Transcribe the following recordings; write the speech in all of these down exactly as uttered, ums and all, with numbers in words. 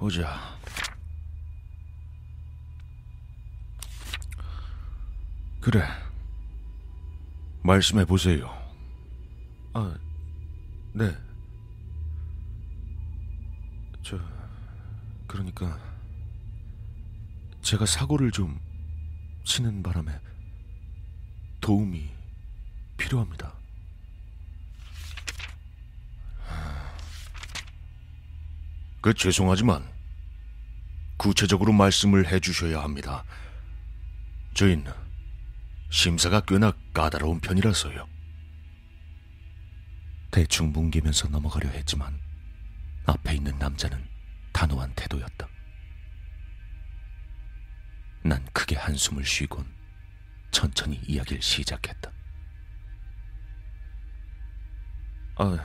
보자. 그래, 말씀해 보세요. 아, 네. 저, 그러니까 제가 사고를 좀 치는 바람에 도움이 필요합니다. 그 죄송하지만 구체적으로 말씀을 해주셔야 합니다. 저희는 심사가 꽤나 까다로운 편이라서요. 대충 뭉개면서 넘어가려 했지만 앞에 있는 남자는 단호한 태도였다. 난 크게 한숨을 쉬곤 천천히 이야기를 시작했다. 아,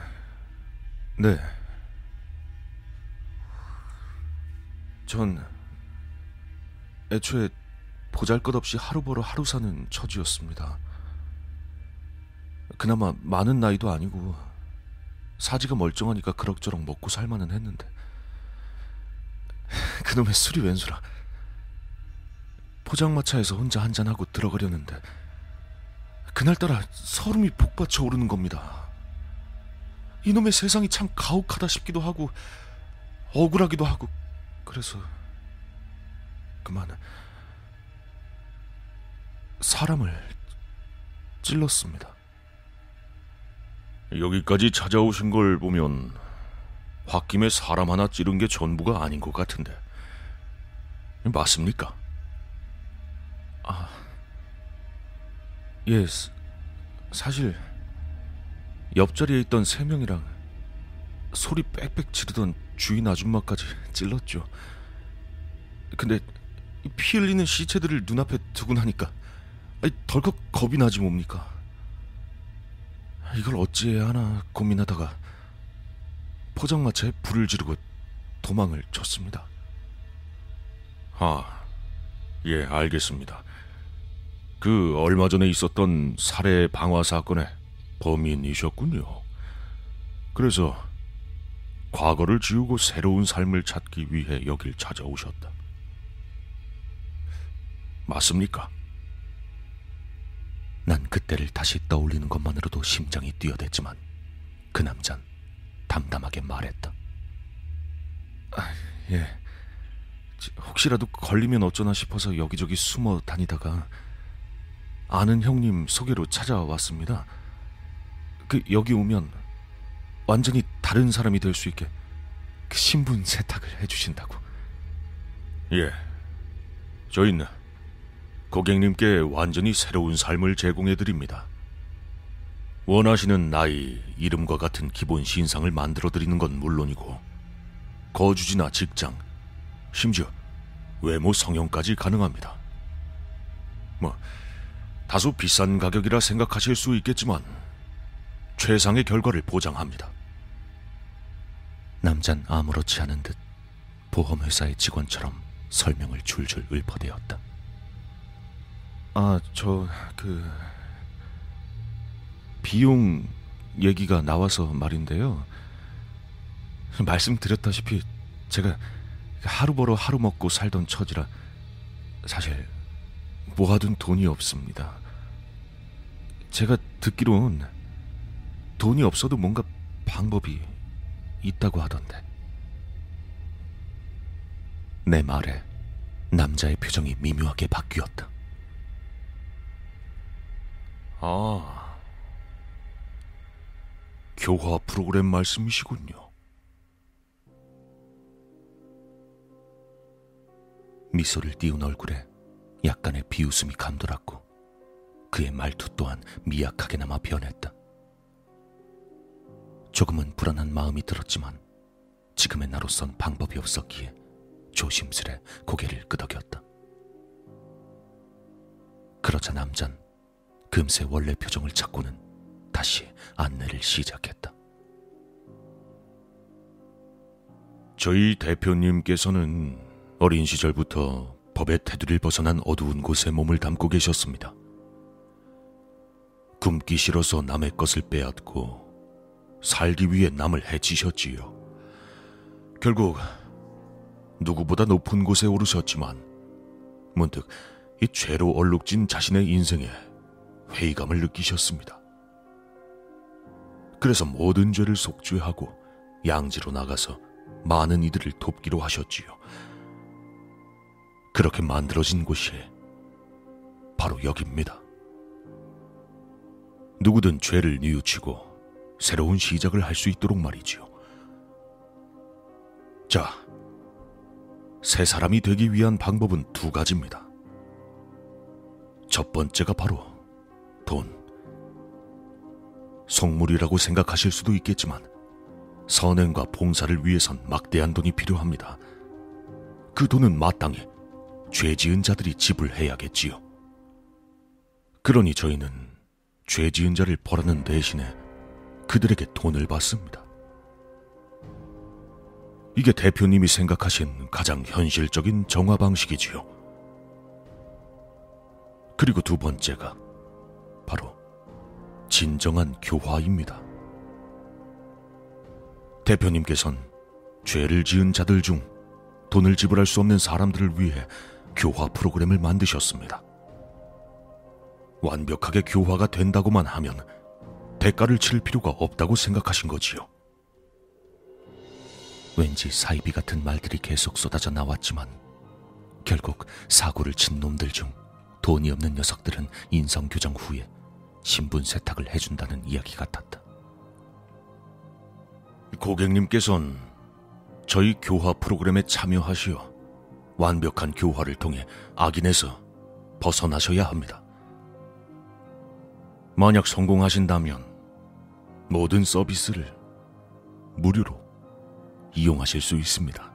네. 전 애초에 보잘것없이 하루벌어 하루 사는 처지였습니다. 그나마 많은 나이도 아니고 사지가 멀쩡하니까 그럭저럭 먹고 살만은 했는데 그놈의 술이 웬수라. 포장마차에서 혼자 한잔하고 들어가려는데 그날따라 서름이 폭받쳐 오르는 겁니다. 이놈의 세상이 참 가혹하다 싶기도 하고 억울하기도 하고, 그래서 그만 사람을 찔렀습니다. 여기까지 찾아오신 걸 보면 홧김에 사람 하나 찌른 게 전부가 아닌 것 같은데 맞습니까? 아, 예, 사실 옆자리에 있던 세 명이랑 소리 빽빽 지르던 주인 아줌마까지 찔렀죠. 근데 피 흘리는 시체들을 눈앞에 두고 나니까 덜컥 겁이 나지 뭡니까. 이걸 어찌해야 하나 고민하다가 포장마차에 불을 지르고 도망을 쳤습니다. 아, 예, 알겠습니다. 그 얼마 전에 있었던 살해 방화 사건의 범인이셨군요. 그래서 과거를 지우고 새로운 삶을 찾기 위해 여길 찾아오셨다. 맞습니까? 난 그때를 다시 떠올리는 것만으로도 심장이 뛰어댔지만 그 남잔 담담하게 말했다. 아, 예. 혹시라도 걸리면 어쩌나 싶어서 여기저기 숨어 다니다가 아는 형님 소개로 찾아왔습니다. 그 여기 오면 완전히 다른 사람이 될 수 있게 그 신분 세탁을 해주신다고. 예, 저희는 고객님께 완전히 새로운 삶을 제공해드립니다. 원하시는 나이, 이름과 같은 기본 신상을 만들어드리는 건 물론이고 거주지나 직장, 심지어 외모 성형까지 가능합니다. 뭐 다소 비싼 가격이라 생각하실 수 있겠지만 최상의 결과를 보장합니다. 남잔 아무렇지 않은 듯 보험회사의 직원처럼 설명을 줄줄 읊어대었다. 아, 저 그 비용 얘기가 나와서 말인데요. 말씀드렸다시피 제가 하루 벌어 하루 먹고 살던 처지라 사실 모아둔 돈이 없습니다. 제가 듣기론 돈이 없어도 뭔가 방법이 있다고 하던데. 내 말에 남자의 표정이 미묘하게 바뀌었다. 아, 교화 프로그램 말씀이시군요. 미소를 띄운 얼굴에 약간의 비웃음이 감돌았고 그의 말투 또한 미약하게나마 변했다. 조금은 불안한 마음이 들었지만 지금의 나로선 방법이 없었기에 조심스레 고개를 끄덕였다. 그러자 남잔 금세 원래 표정을 찾고는 다시 안내를 시작했다. 저희 대표님께서는 어린 시절부터 법의 테두리를 벗어난 어두운 곳에 몸을 담고 계셨습니다. 굶기 싫어서 남의 것을 빼앗고 살기 위해 남을 해치셨지요. 결국 누구보다 높은 곳에 오르셨지만 문득 이 죄로 얼룩진 자신의 인생에 회의감을 느끼셨습니다. 그래서 모든 죄를 속죄하고 양지로 나가서 많은 이들을 돕기로 하셨지요. 그렇게 만들어진 곳이 바로 여기입니다. 누구든 죄를 뉘우치고 새로운 시작을 할 수 있도록 말이지요. 자, 새 사람이 되기 위한 방법은 두 가지입니다. 첫 번째가 바로 돈. 속물이라고 생각하실 수도 있겠지만 선행과 봉사를 위해선 막대한 돈이 필요합니다. 그 돈은 마땅히 죄 지은 자들이 지불해야겠지요. 그러니 저희는 죄 지은 자를 벌하는 대신에 그들에게 돈을 받습니다. 이게 대표님이 생각하신 가장 현실적인 정화 방식이지요. 그리고 두 번째가 바로 진정한 교화입니다. 대표님께선 죄를 지은 자들 중 돈을 지불할 수 없는 사람들을 위해 교화 프로그램을 만드셨습니다. 완벽하게 교화가 된다고만 하면 대가를 칠 필요가 없다고 생각하신 거지요. 왠지 사이비 같은 말들이 계속 쏟아져 나왔지만 결국 사고를 친 놈들 중 돈이 없는 녀석들은 인성교정 후에 신분 세탁을 해준다는 이야기 같았다. 고객님께서는 저희 교화 프로그램에 참여하시어 완벽한 교화를 통해 악인에서 벗어나셔야 합니다. 만약 성공하신다면 모든 서비스를 무료로 이용하실 수 있습니다.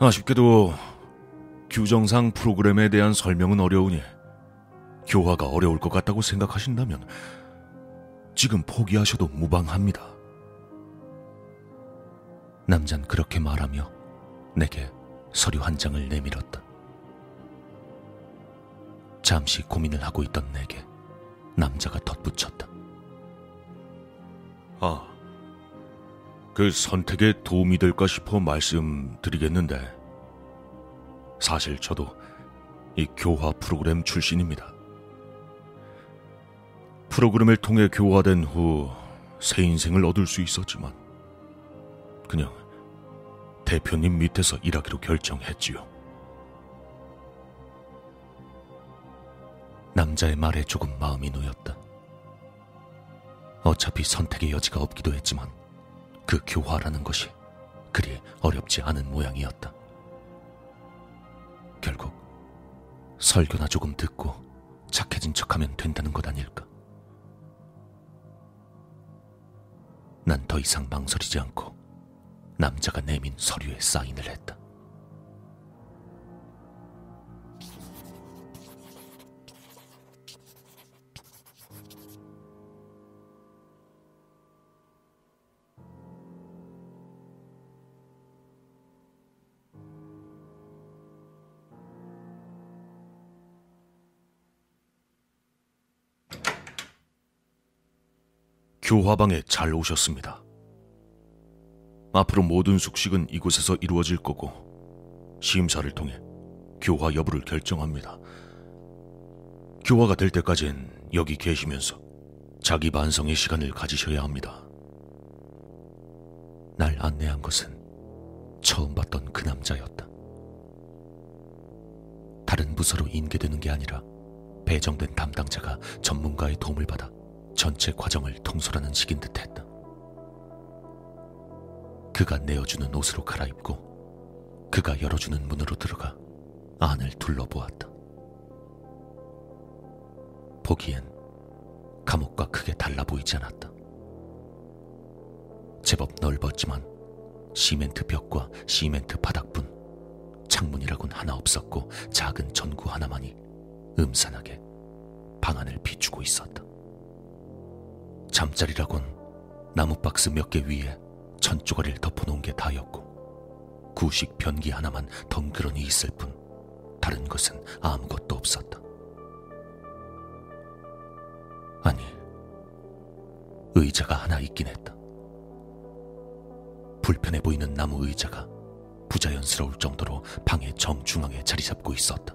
아쉽게도 규정상 프로그램에 대한 설명은 어려우니 교화가 어려울 것 같다고 생각하신다면 지금 포기하셔도 무방합니다. 남잔 그렇게 말하며 내게 서류 한 장을 내밀었다. 잠시 고민을 하고 있던 내게 남자가 덧붙였다. 아, 그 선택에 도움이 될까 싶어 말씀드리겠는데 사실 저도 이 교화 프로그램 출신입니다. 프로그램을 통해 교화된 후 새 인생을 얻을 수 있었지만 그냥 대표님 밑에서 일하기로 결정했지요. 남자의 말에 조금 마음이 놓였다. 어차피 선택의 여지가 없기도 했지만 그 교화라는 것이 그리 어렵지 않은 모양이었다. 결국 설교나 조금 듣고 착해진 척하면 된다는 것 아닐까. 난 더 이상 망설이지 않고 남자가 내민 서류에 사인을 했다. 교화방에 잘 오셨습니다. 앞으로 모든 숙식은 이곳에서 이루어질 거고 심사를 통해 교화 여부를 결정합니다. 교화가 될 때까진 여기 계시면서 자기 반성의 시간을 가지셔야 합니다. 날 안내한 것은 처음 봤던 그 남자였다. 다른 부서로 인계되는 게 아니라 배정된 담당자가 전문가의 도움을 받아 전체 과정을 통솔하는 식인 듯했다. 그가 내어주는 옷으로 갈아입고 그가 열어주는 문으로 들어가 안을 둘러보았다. 보기엔 감옥과 크게 달라 보이지 않았다. 제법 넓었지만 시멘트 벽과 시멘트 바닥뿐 창문이라곤 하나 없었고 작은 전구 하나만이 음산하게 방안을 비추고 있었다. 잠자리라곤 나무박스 몇 개 위에 천조가리를 덮어놓은 게 다였고 구식 변기 하나만 덩그러니 있을 뿐 다른 것은 아무것도 없었다. 아니, 의자가 하나 있긴 했다. 불편해 보이는 나무 의자가 부자연스러울 정도로 방의 정중앙에 자리잡고 있었다.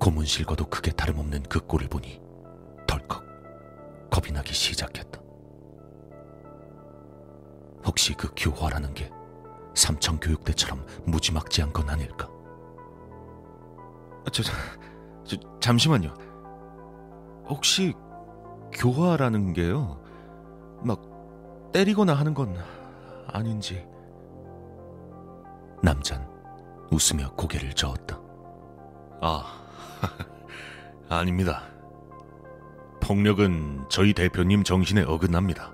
고문실과도 크게 다름없는 그 꼴을 보니 덜컥 겁이 나기 시작했다. 혹시 그 교화라는 게 삼청교육대처럼 무지막지한 건 아닐까? 저, 저, 잠시만요. 혹시 교화라는 게요, 막 때리거나 하는 건 아닌지? 남잔 웃으며 고개를 저었다. 아, 아닙니다. 폭력은 저희 대표님 정신에 어긋납니다.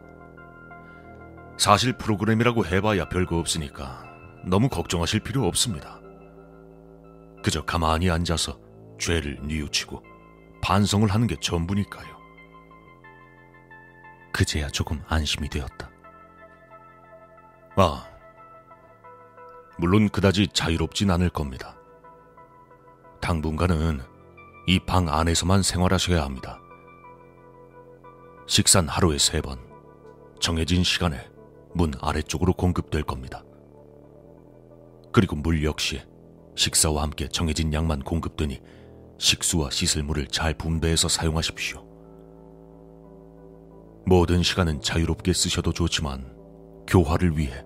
사실 프로그램이라고 해봐야 별거 없으니까 너무 걱정하실 필요 없습니다. 그저 가만히 앉아서 죄를 뉘우치고 반성을 하는 게 전부니까요. 그제야 조금 안심이 되었다. 아, 물론 그다지 자유롭진 않을 겁니다. 당분간은 이 방 안에서만 생활하셔야 합니다. 식사는 하루에 세 번, 정해진 시간에 문 아래쪽으로 공급될 겁니다. 그리고 물 역시 식사와 함께 정해진 양만 공급되니 식수와 씻을 물을 잘 분배해서 사용하십시오. 모든 시간은 자유롭게 쓰셔도 좋지만 교화를 위해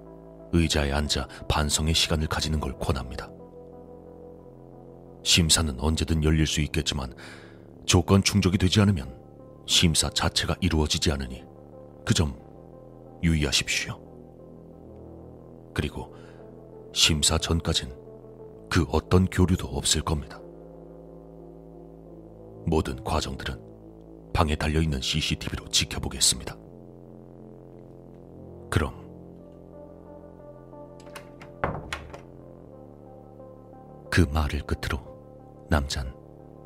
의자에 앉아 반성의 시간을 가지는 걸 권합니다. 심사는 언제든 열릴 수 있겠지만 조건 충족이 되지 않으면 심사 자체가 이루어지지 않으니 그 점 유의하십시오. 그리고 심사 전까진 그 어떤 교류도 없을 겁니다. 모든 과정들은 방에 달려있는 씨씨티비로 지켜보겠습니다. 그럼. 그 말을 끝으로 남잔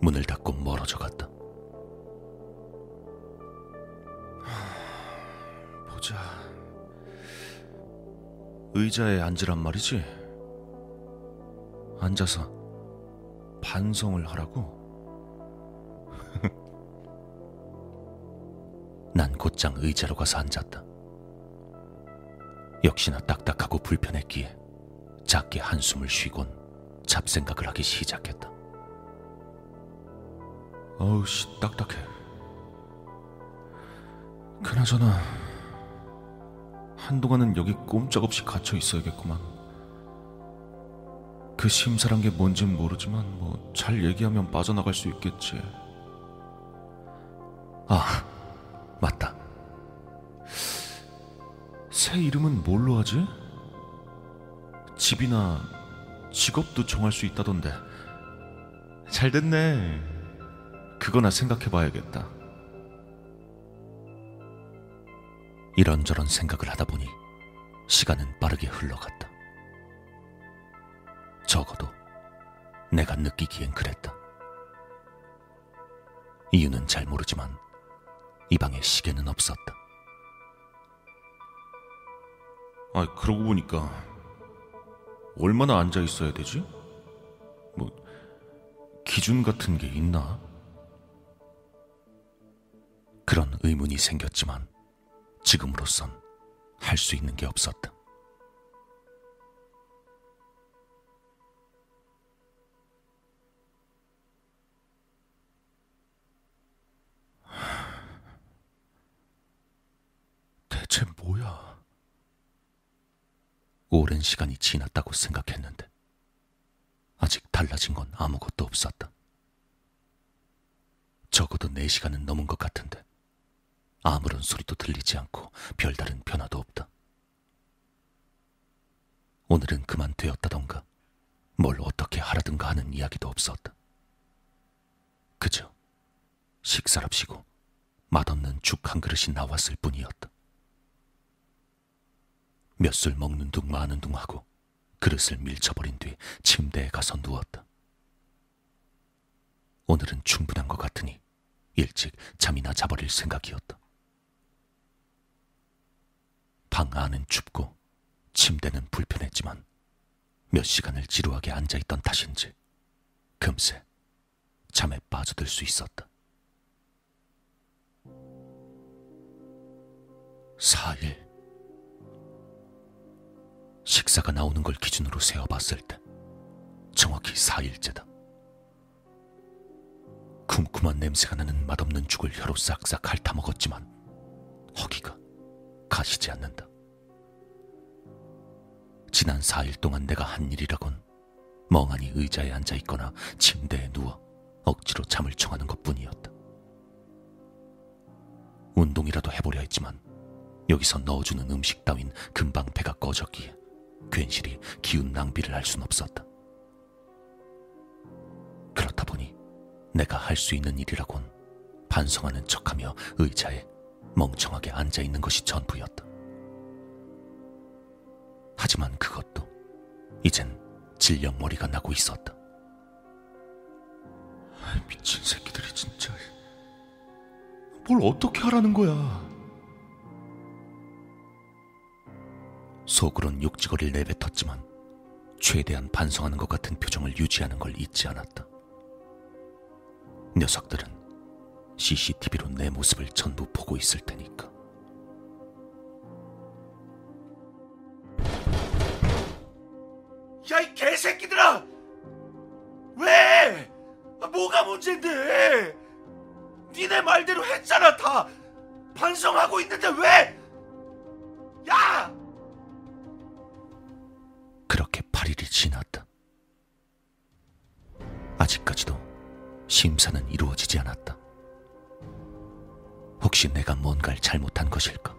문을 닫고 멀어져 갔다. 보자. 의자에 앉으란 말이지? 앉아서 반성을 하라고? 난 곧장 의자로 가서 앉았다. 역시나 딱딱하고 불편했기에 작게 한숨을 쉬곤 잡생각을 하기 시작했다. 어우씨, 딱딱해. 그나저나 한동안은 여기 꼼짝없이 갇혀 있어야겠구만. 그 심사란 게 뭔진 모르지만 뭐 잘 얘기하면 빠져나갈 수 있겠지. 아, 맞다. 새 이름은 뭘로 하지? 집이나 직업도 정할 수 있다던데. 잘 됐네. 그거나 생각해봐야겠다. 이런저런 생각을 하다 보니 시간은 빠르게 흘러갔다. 적어도 내가 느끼기엔 그랬다. 이유는 잘 모르지만 이 방에 시계는 없었다. 아, 그러고 보니까 얼마나 앉아있어야 되지? 뭐 기준 같은 게 있나? 그런 의문이 생겼지만 지금으로선 할 수 있는 게 없었다. 대체 뭐야? 오랜 시간이 지났다고 생각했는데 아직 달라진 건 아무것도 없었다. 적어도 네 시간은 넘은 것 같은데 아무런 소리도 들리지 않고 별다른 변화도 없다. 오늘은 그만 되었다던가 뭘 어떻게 하라든가 하는 이야기도 없었다. 그저 식사랍시고 맛없는 죽 한 그릇이 나왔을 뿐이었다. 몇 술 먹는 둥 마는 둥 하고 그릇을 밀쳐버린 뒤 침대에 가서 누웠다. 오늘은 충분한 것 같으니 일찍 잠이나 자버릴 생각이었다. 방 안은 춥고 침대는 불편했지만 몇 시간을 지루하게 앉아있던 탓인지 금세 잠에 빠져들 수 있었다. 사일 식사가 나오는 걸 기준으로 세어봤을 때 정확히 사 일째다. 쿰쿰한 냄새가 나는 맛없는 죽을 혀로 싹싹 핥아먹었지만 허기가 가시지 않는다. 지난 사 일 동안 내가 한 일이라곤 멍하니 의자에 앉아있거나 침대에 누워 억지로 잠을 청하는 것뿐이었다. 운동이라도 해보려 했지만 여기서 넣어주는 음식 따윈 금방 배가 꺼졌기에 괜시리 기운 낭비를 할 순 없었다. 그렇다 보니 내가 할 수 있는 일이라곤 반성하는 척하며 의자에 멍청하게 앉아있는 것이 전부였다. 하지만 그것도 이젠 질력머리가 나고 있었다. 미친 새끼들이 진짜 뭘 어떻게 하라는 거야. 속으론 욕지거리를 내뱉었지만 최대한 반성하는 것 같은 표정을 유지하는 걸 잊지 않았다. 녀석들은 씨씨티비로 내 모습을 전부 보고 있을 테니까. 야, 이 개새끼들아! 왜? 뭐가 문제인데? 니네 말대로 했잖아, 다! 반성하고 있는데 왜? 야! 그렇게 팔 일이 지났다. 아직까지도 심사는 이루어지지 않았다. 혹시 내가 뭔가를 잘못한 것일까?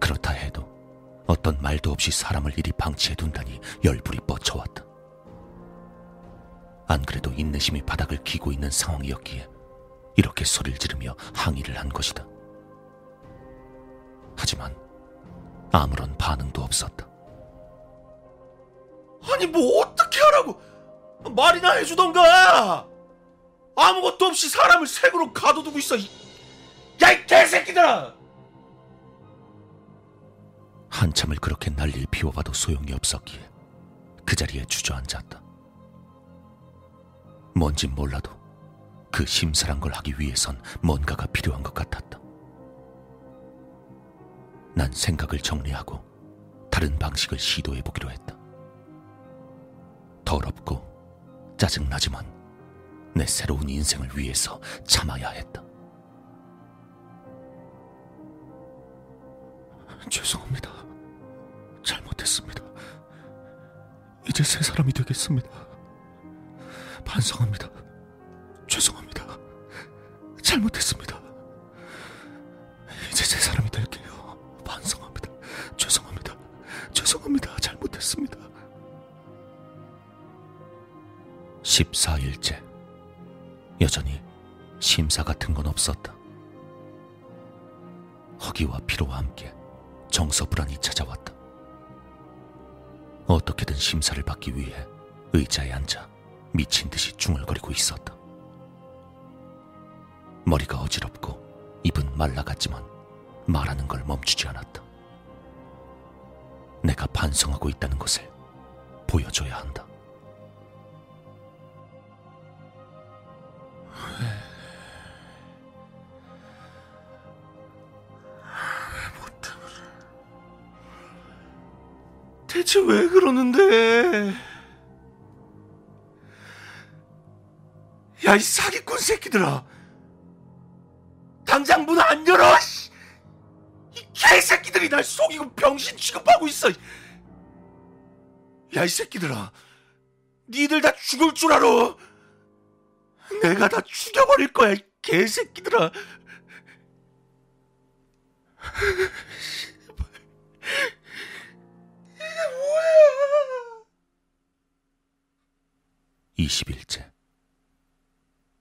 그렇다 해도 어떤 말도 없이 사람을 이리 방치해둔다니 열불이 뻗쳐왔다. 안 그래도 인내심이 바닥을 기고 있는 상황이었기에 이렇게 소리를 지르며 항의를 한 것이다. 하지만 아무런 반응도 없었다. 아니 뭐 어떻게 하라고! 말이나 해주던가! 아무것도 없이 사람을 생으로 가둬두고 있어! 야, 이 개새끼들아! 한참을 그렇게 난리를 피워봐도 소용이 없었기에 그 자리에 주저앉았다. 뭔진 몰라도 그 심사란 걸 하기 위해선 뭔가가 필요한 것 같았다. 난 생각을 정리하고 다른 방식을 시도해보기로 했다. 더럽고 짜증나지만 내 새로운 인생을 위해서 참아야 했다. 죄송합니다. 잘못했습니다. 이제 새 사람이 되겠습니다. 반성합니다. 죄송합니다. 잘못했습니다. 이제 새 사람이 될게요. 반성합니다. 죄송합니다. 죄송합니다. 잘못했습니다. 십사 일째. 여전히 심사 같은 건 없었다. 허기와 피로와 함께 정서 불안이 찾아왔다. 어떻게든 심사를 받기 위해 의자에 앉아 미친 듯이 중얼거리고 있었다. 머리가 어지럽고 입은 말라갔지만 말하는 걸 멈추지 않았다. 내가 반성하고 있다는 것을 보여줘야 한다. 대체 왜 그러는데? 야, 이 사기꾼 새끼들아! 당장 문 안 열어! 이 개새끼들이 날 속이고 병신 취급하고 있어! 야, 이 새끼들아! 니들 다 죽을 줄 알아! 내가 다 죽여버릴 거야, 이 개새끼들아! 이십 일째.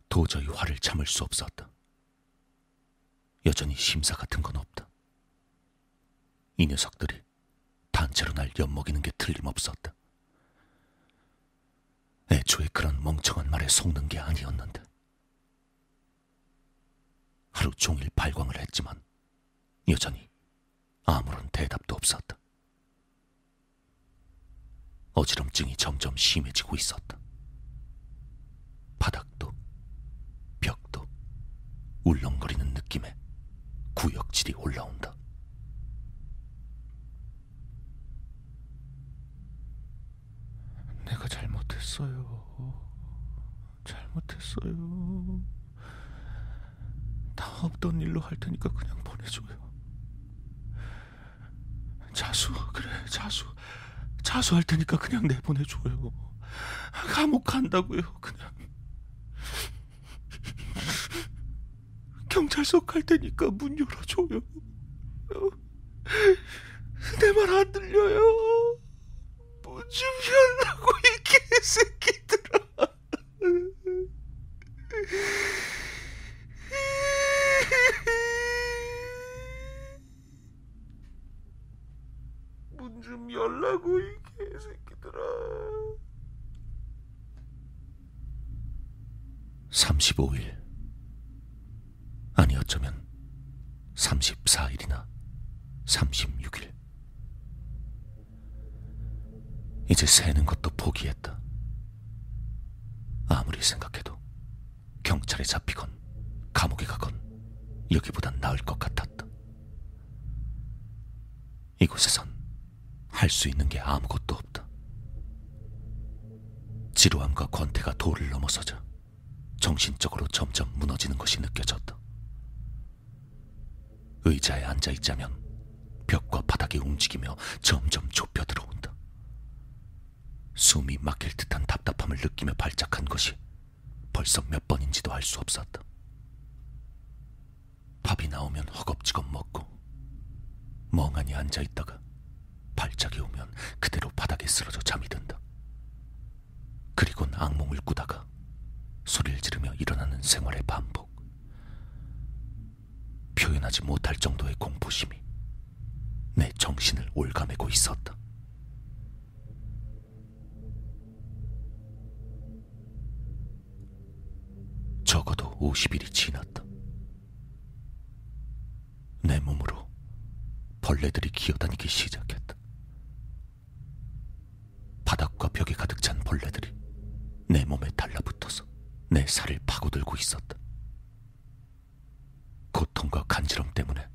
도저히 화를 참을 수 없었다. 여전히 심사 같은 건 없다. 이 녀석들이 단체로 날 엿먹이는 게 틀림없었다. 애초에 그런 멍청한 말에 속는 게 아니었는데. 하루 종일 발광을 했지만 여전히 아무런 대답도 없었다. 어지럼증이 점점 심해지고 있었다. 바닥도 벽도 울렁거리는 느낌에 구역질이 올라온다. 잘못했어요. 잘못했어요. 다 없던 일로 할 테니까 그냥 보내줘요. 자수, 그래, 자수. 자수할 테니까 그냥 내보내줘요. 감옥 간다고요, 그냥. 경찰서 갈 테니까 문 열어줘요. 내 말 안 들려요. 문 좀 열라고, 이 개새끼들아. 문 좀 열라고, 이 개새끼들아. 삼십오일, 아니 어쩌면 삼십사일이나 삼십육일. 이제 세는 것도 포기했다. 아무리 생각해도 경찰에 잡히건 감옥에 가건 여기보단 나을 것 같았다. 이곳에선 할 수 있는 게 아무것도 없다. 지루함과 권태가 도를 넘어서자 정신적으로 점점 무너지는 것이 느껴졌다. 의자에 앉아있자면 벽과 바닥이 움직이며 점점 좁혀 들어온다. 숨이 막힐 듯한 답답함을 느끼며 발작한 것이 벌써 몇 번인지도 알 수 없었다. 밥이 나오면 허겁지겁 먹고 멍하니 앉아있다가 발작이 오면 그대로 바닥에 쓰러져 잠이 든다. 그리곤 악몽을 꾸다가 소리를 지르며 일어나는 생활의 반복. 표현하지 못할 정도의 공포심이 내 정신을 올가매고 있었다. 적어도 오십일이 지났다. 내 몸으로 벌레들이 기어다니기 시작했다. 바닥과 벽에 가득 찬 벌레들이 내 몸에 달라붙어서 내 살을 파고들고 있었다. 고통과 간지럼 때문에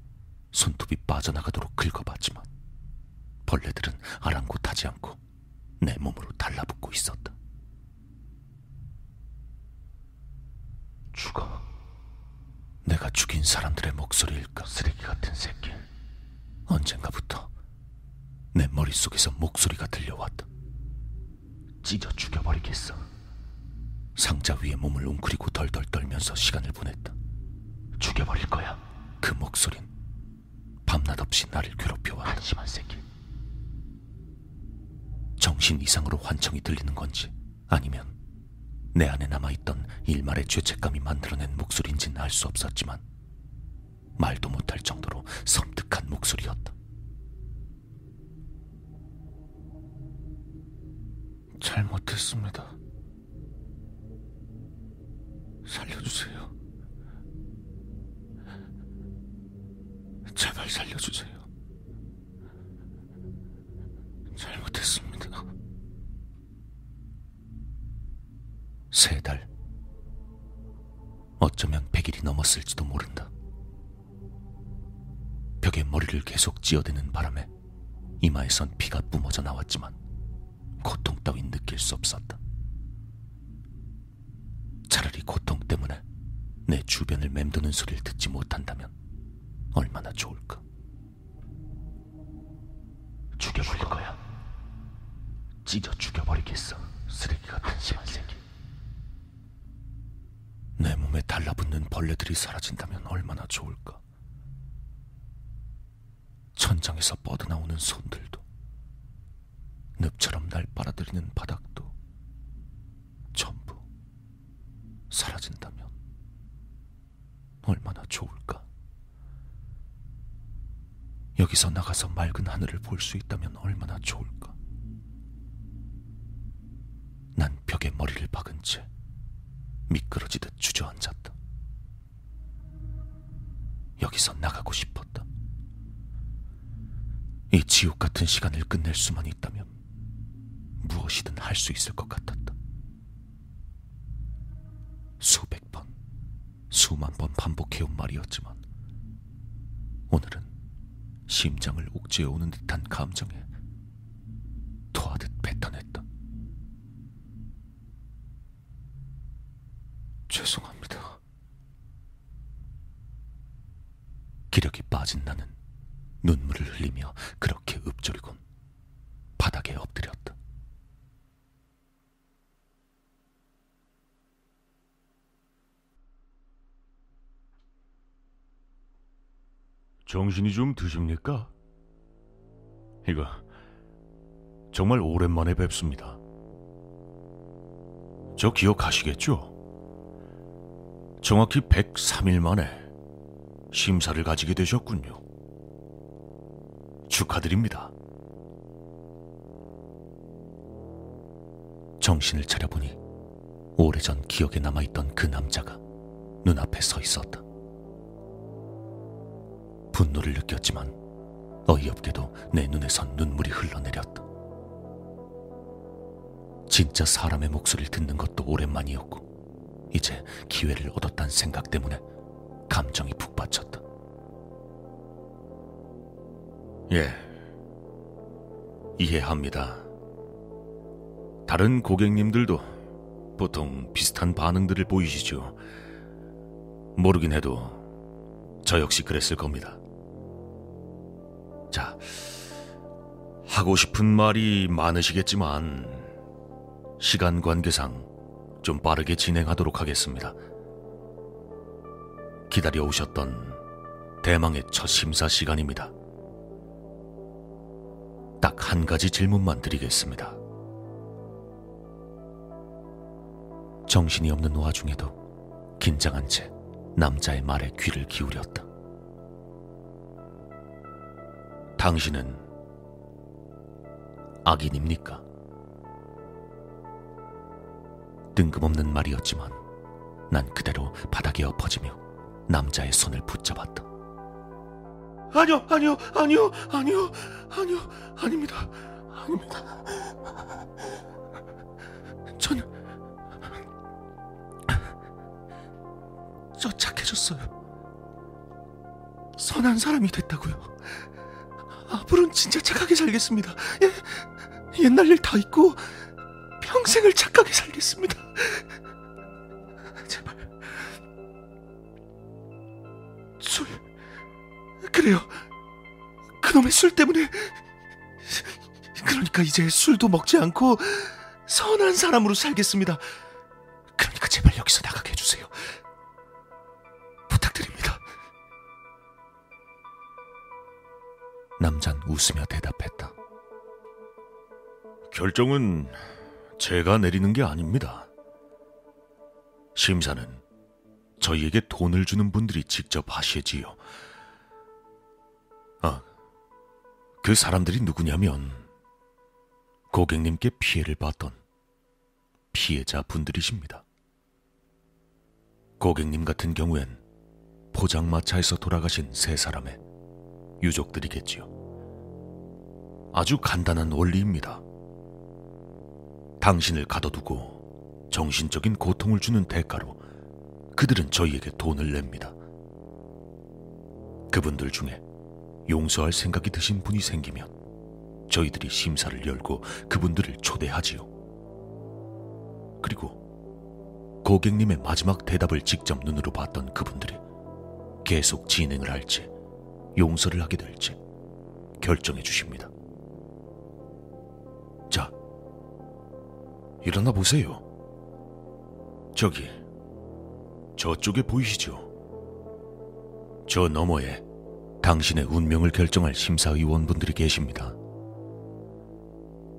손톱이 빠져나가도록 긁어봤지만 벌레들은 아랑곳하지 않고 내 몸으로 달라붙고 있었다. 죽어. 내가 죽인 사람들의 목소리일까? 쓰레기 같은 새끼. 언젠가부터 내 머릿속에서 목소리가 들려왔다. 찢어 죽여버리겠어. 상자 위에 몸을 웅크리고 덜덜 떨면서 시간을 보냈다. 죽여버릴 거야. 그 목소린 밤낮 없이 나를 괴롭혀왔다. 한심한 새끼. 정신 이상으로 환청이 들리는 건지 아니면 내 안에 남아있던 일말의 죄책감이 만들어낸 목소리인지는 알 수 없었지만 말도 못할 정도로 섬뜩한 목소리였다. 잘못했습니다. 살려주세요. 제발 살려주세요. 잘못했습니다. 세 달, 어쩌면 백일이 넘었을지도 모른다. 벽에 머리를 계속 찧어대는 바람에 이마에선 피가 뿜어져 나왔지만 고통 따윈 느낄 수 없었다. 차라리 고통 때문에 내 주변을 맴도는 소리를 듣지 못한다면 얼마나 좋을까? 죽여버릴 거야. 찢어 죽여버리겠어. 쓰레기 같은 새끼. 새끼. 내 몸에 달라붙는 벌레들이 사라진다면 얼마나 좋을까? 천장에서 뻗어나오는 손들도, 늪처럼 날 빨아들이는 바닥도 전부 사라진다면 얼마나 좋을까? 여기서 나가서 맑은 하늘을 볼 수 있다면 얼마나 좋을까? 난 벽에 머리를 박은 채 미끄러지듯 주저앉았다. 여기서 나가고 싶었다. 이 지옥 같은 시간을 끝낼 수만 있다면 무엇이든 할 수 있을 것 같았다. 수백 번, 수만 번 반복해온 말이었지만 오늘은 심장을 옥죄어오는 듯한 감정에 토하듯 뱉어냈다. 미친 나는 눈물을 흘리며 그렇게 읊조리곤 바닥에 엎드렸다. 정신이 좀 드십니까? 이거 정말 오랜만에 뵙습니다. 저 기억하시겠죠? 정확히 백삼 일 만에 심사를 가지게 되셨군요. 축하드립니다. 정신을 차려보니 오래전 기억에 남아있던 그 남자가 눈앞에 서 있었다. 분노를 느꼈지만 어이없게도 내 눈에선 눈물이 흘러내렸다. 진짜 사람의 목소리를 듣는 것도 오랜만이었고 이제 기회를 얻었다는 생각 때문에 감정이 북받쳤다. 예, 이해합니다. 다른 고객님들도 보통 비슷한 반응들을 보이시죠. 모르긴 해도 저 역시 그랬을 겁니다. 자, 하고 싶은 말이 많으시겠지만 시간 관계상 좀 빠르게 진행하도록 하겠습니다. 기다려오셨던 대망의 첫 심사 시간입니다. 딱 한 가지 질문만 드리겠습니다. 정신이 없는 와중에도 긴장한 채 남자의 말에 귀를 기울였다. 당신은 악인입니까? 뜬금없는 말이었지만 난 그대로 바닥에 엎어지며 남자의 손을 붙잡았다. 아니요, 아니요, 아니요, 아니요, 아니요, 아닙니다, 아닙니다. 전... 저 착해졌어요. 선한 사람이 됐다고요. 앞으로는 진짜 착하게 살겠습니다. 예, 옛날 일 다 잊고 평생을 착하게 살겠습니다. 제발. 술. 그래요. 그놈의 술 때문에. 그러니까 이제 술도 먹지 않고 선한 사람으로 살겠습니다. 그러니까 제발 여기서 나가게 해주세요. 남잔 웃으며 대답했다. 결정은 제가 내리는 게 아닙니다. 심사는 저희에게 돈을 주는 분들이 직접 하시지요. 아, 그 사람들이 누구냐면 고객님께 피해를 봤던 피해자분들이십니다. 고객님 같은 경우엔 포장마차에서 돌아가신 세 사람의 유족들이겠지요. 아주 간단한 원리입니다. 당신을 가둬두고 정신적인 고통을 주는 대가로 그들은 저희에게 돈을 냅니다. 그분들 중에 용서할 생각이 드신 분이 생기면 저희들이 심사를 열고 그분들을 초대하지요. 그리고 고객님의 마지막 대답을 직접 눈으로 봤던 그분들이 계속 진행을 할지 용서를 하게 될지 결정해 주십니다. 자, 일어나 보세요. 저기, 저쪽에 보이시죠? 저 너머에 당신의 운명을 결정할 심사위원분들이 계십니다.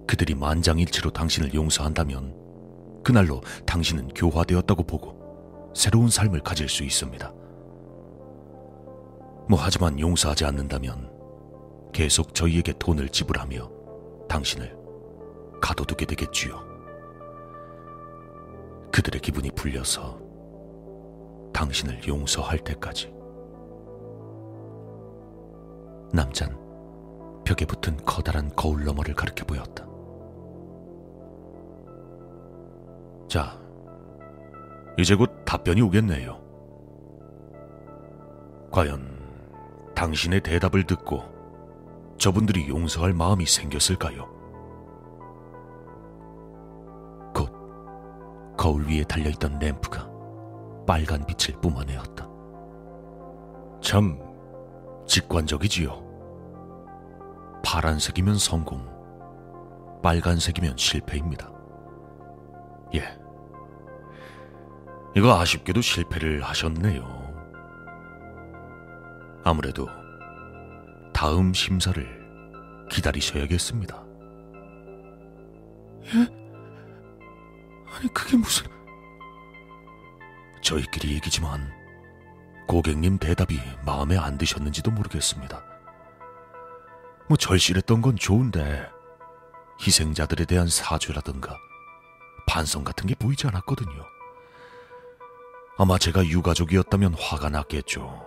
그들이 만장일치로 당신을 용서한다면 그날로 당신은 교화되었다고 보고 새로운 삶을 가질 수 있습니다. 뭐 하지만 용서하지 않는다면 계속 저희에게 돈을 지불하며 당신을 가둬두게 되겠지요. 그들의 기분이 풀려서 당신을 용서할 때까지. 남잔 벽에 붙은 커다란 거울 너머를 가리켜 보였다. 자, 이제 곧 답변이 오겠네요. 과연 당신의 대답을 듣고 저분들이 용서할 마음이 생겼을까요? 곧 거울 위에 달려있던 램프가 빨간 빛을 뿜어내었다. 참 직관적이지요. 파란색이면 성공, 빨간색이면 실패입니다. 예, 이거 아쉽게도 실패를 하셨네요. 아무래도 다음 심사를 기다리셔야겠습니다. 예? 아니 그게 무슨... 저희끼리 얘기지만 고객님 대답이 마음에 안 드셨는지도 모르겠습니다. 뭐 절실했던 건 좋은데 희생자들에 대한 사죄라든가 반성 같은 게 보이지 않았거든요. 아마 제가 유가족이었다면 화가 났겠죠.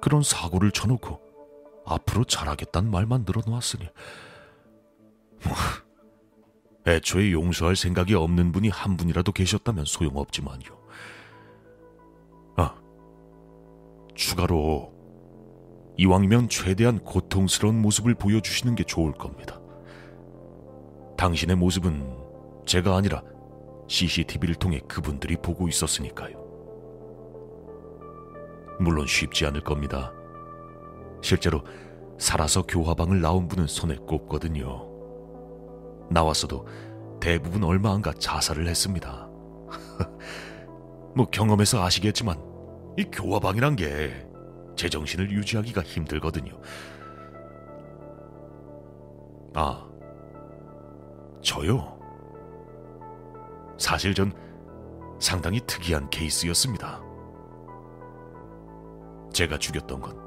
그런 사고를 쳐놓고 앞으로 잘하겠다는 말만 늘어놓았으니 뭐 애초에 용서할 생각이 없는 분이 한 분이라도 계셨다면 소용없지만요. 아, 추가로 이왕이면 최대한 고통스러운 모습을 보여주시는 게 좋을 겁니다. 당신의 모습은 제가 아니라 씨씨티비를 통해 그분들이 보고 있었으니까요. 물론 쉽지 않을 겁니다. 실제로 살아서 교화방을 나온 분은 손에 꼽거든요. 나왔어도 대부분 얼마 안가 자살을 했습니다. 뭐 경험해서 아시겠지만 이 교화방이란 게 제정신을 유지하기가 힘들거든요. 아, 저요? 사실 전 상당히 특이한 케이스였습니다. 제가 죽였던 건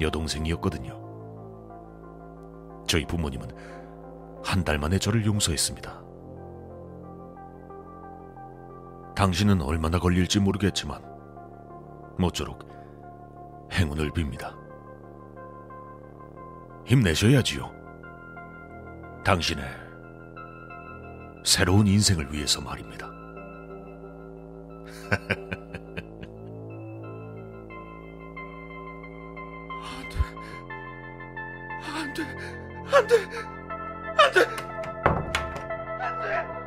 여동생이었거든요. 저희 부모님은 한 달 만에 저를 용서했습니다. 당신은 얼마나 걸릴지 모르겠지만 모쪼록 행운을 빕니다. 힘내셔야지요. 당신의 새로운 인생을 위해서 말입니다. 안돼 안돼 안돼 안돼 안돼 안돼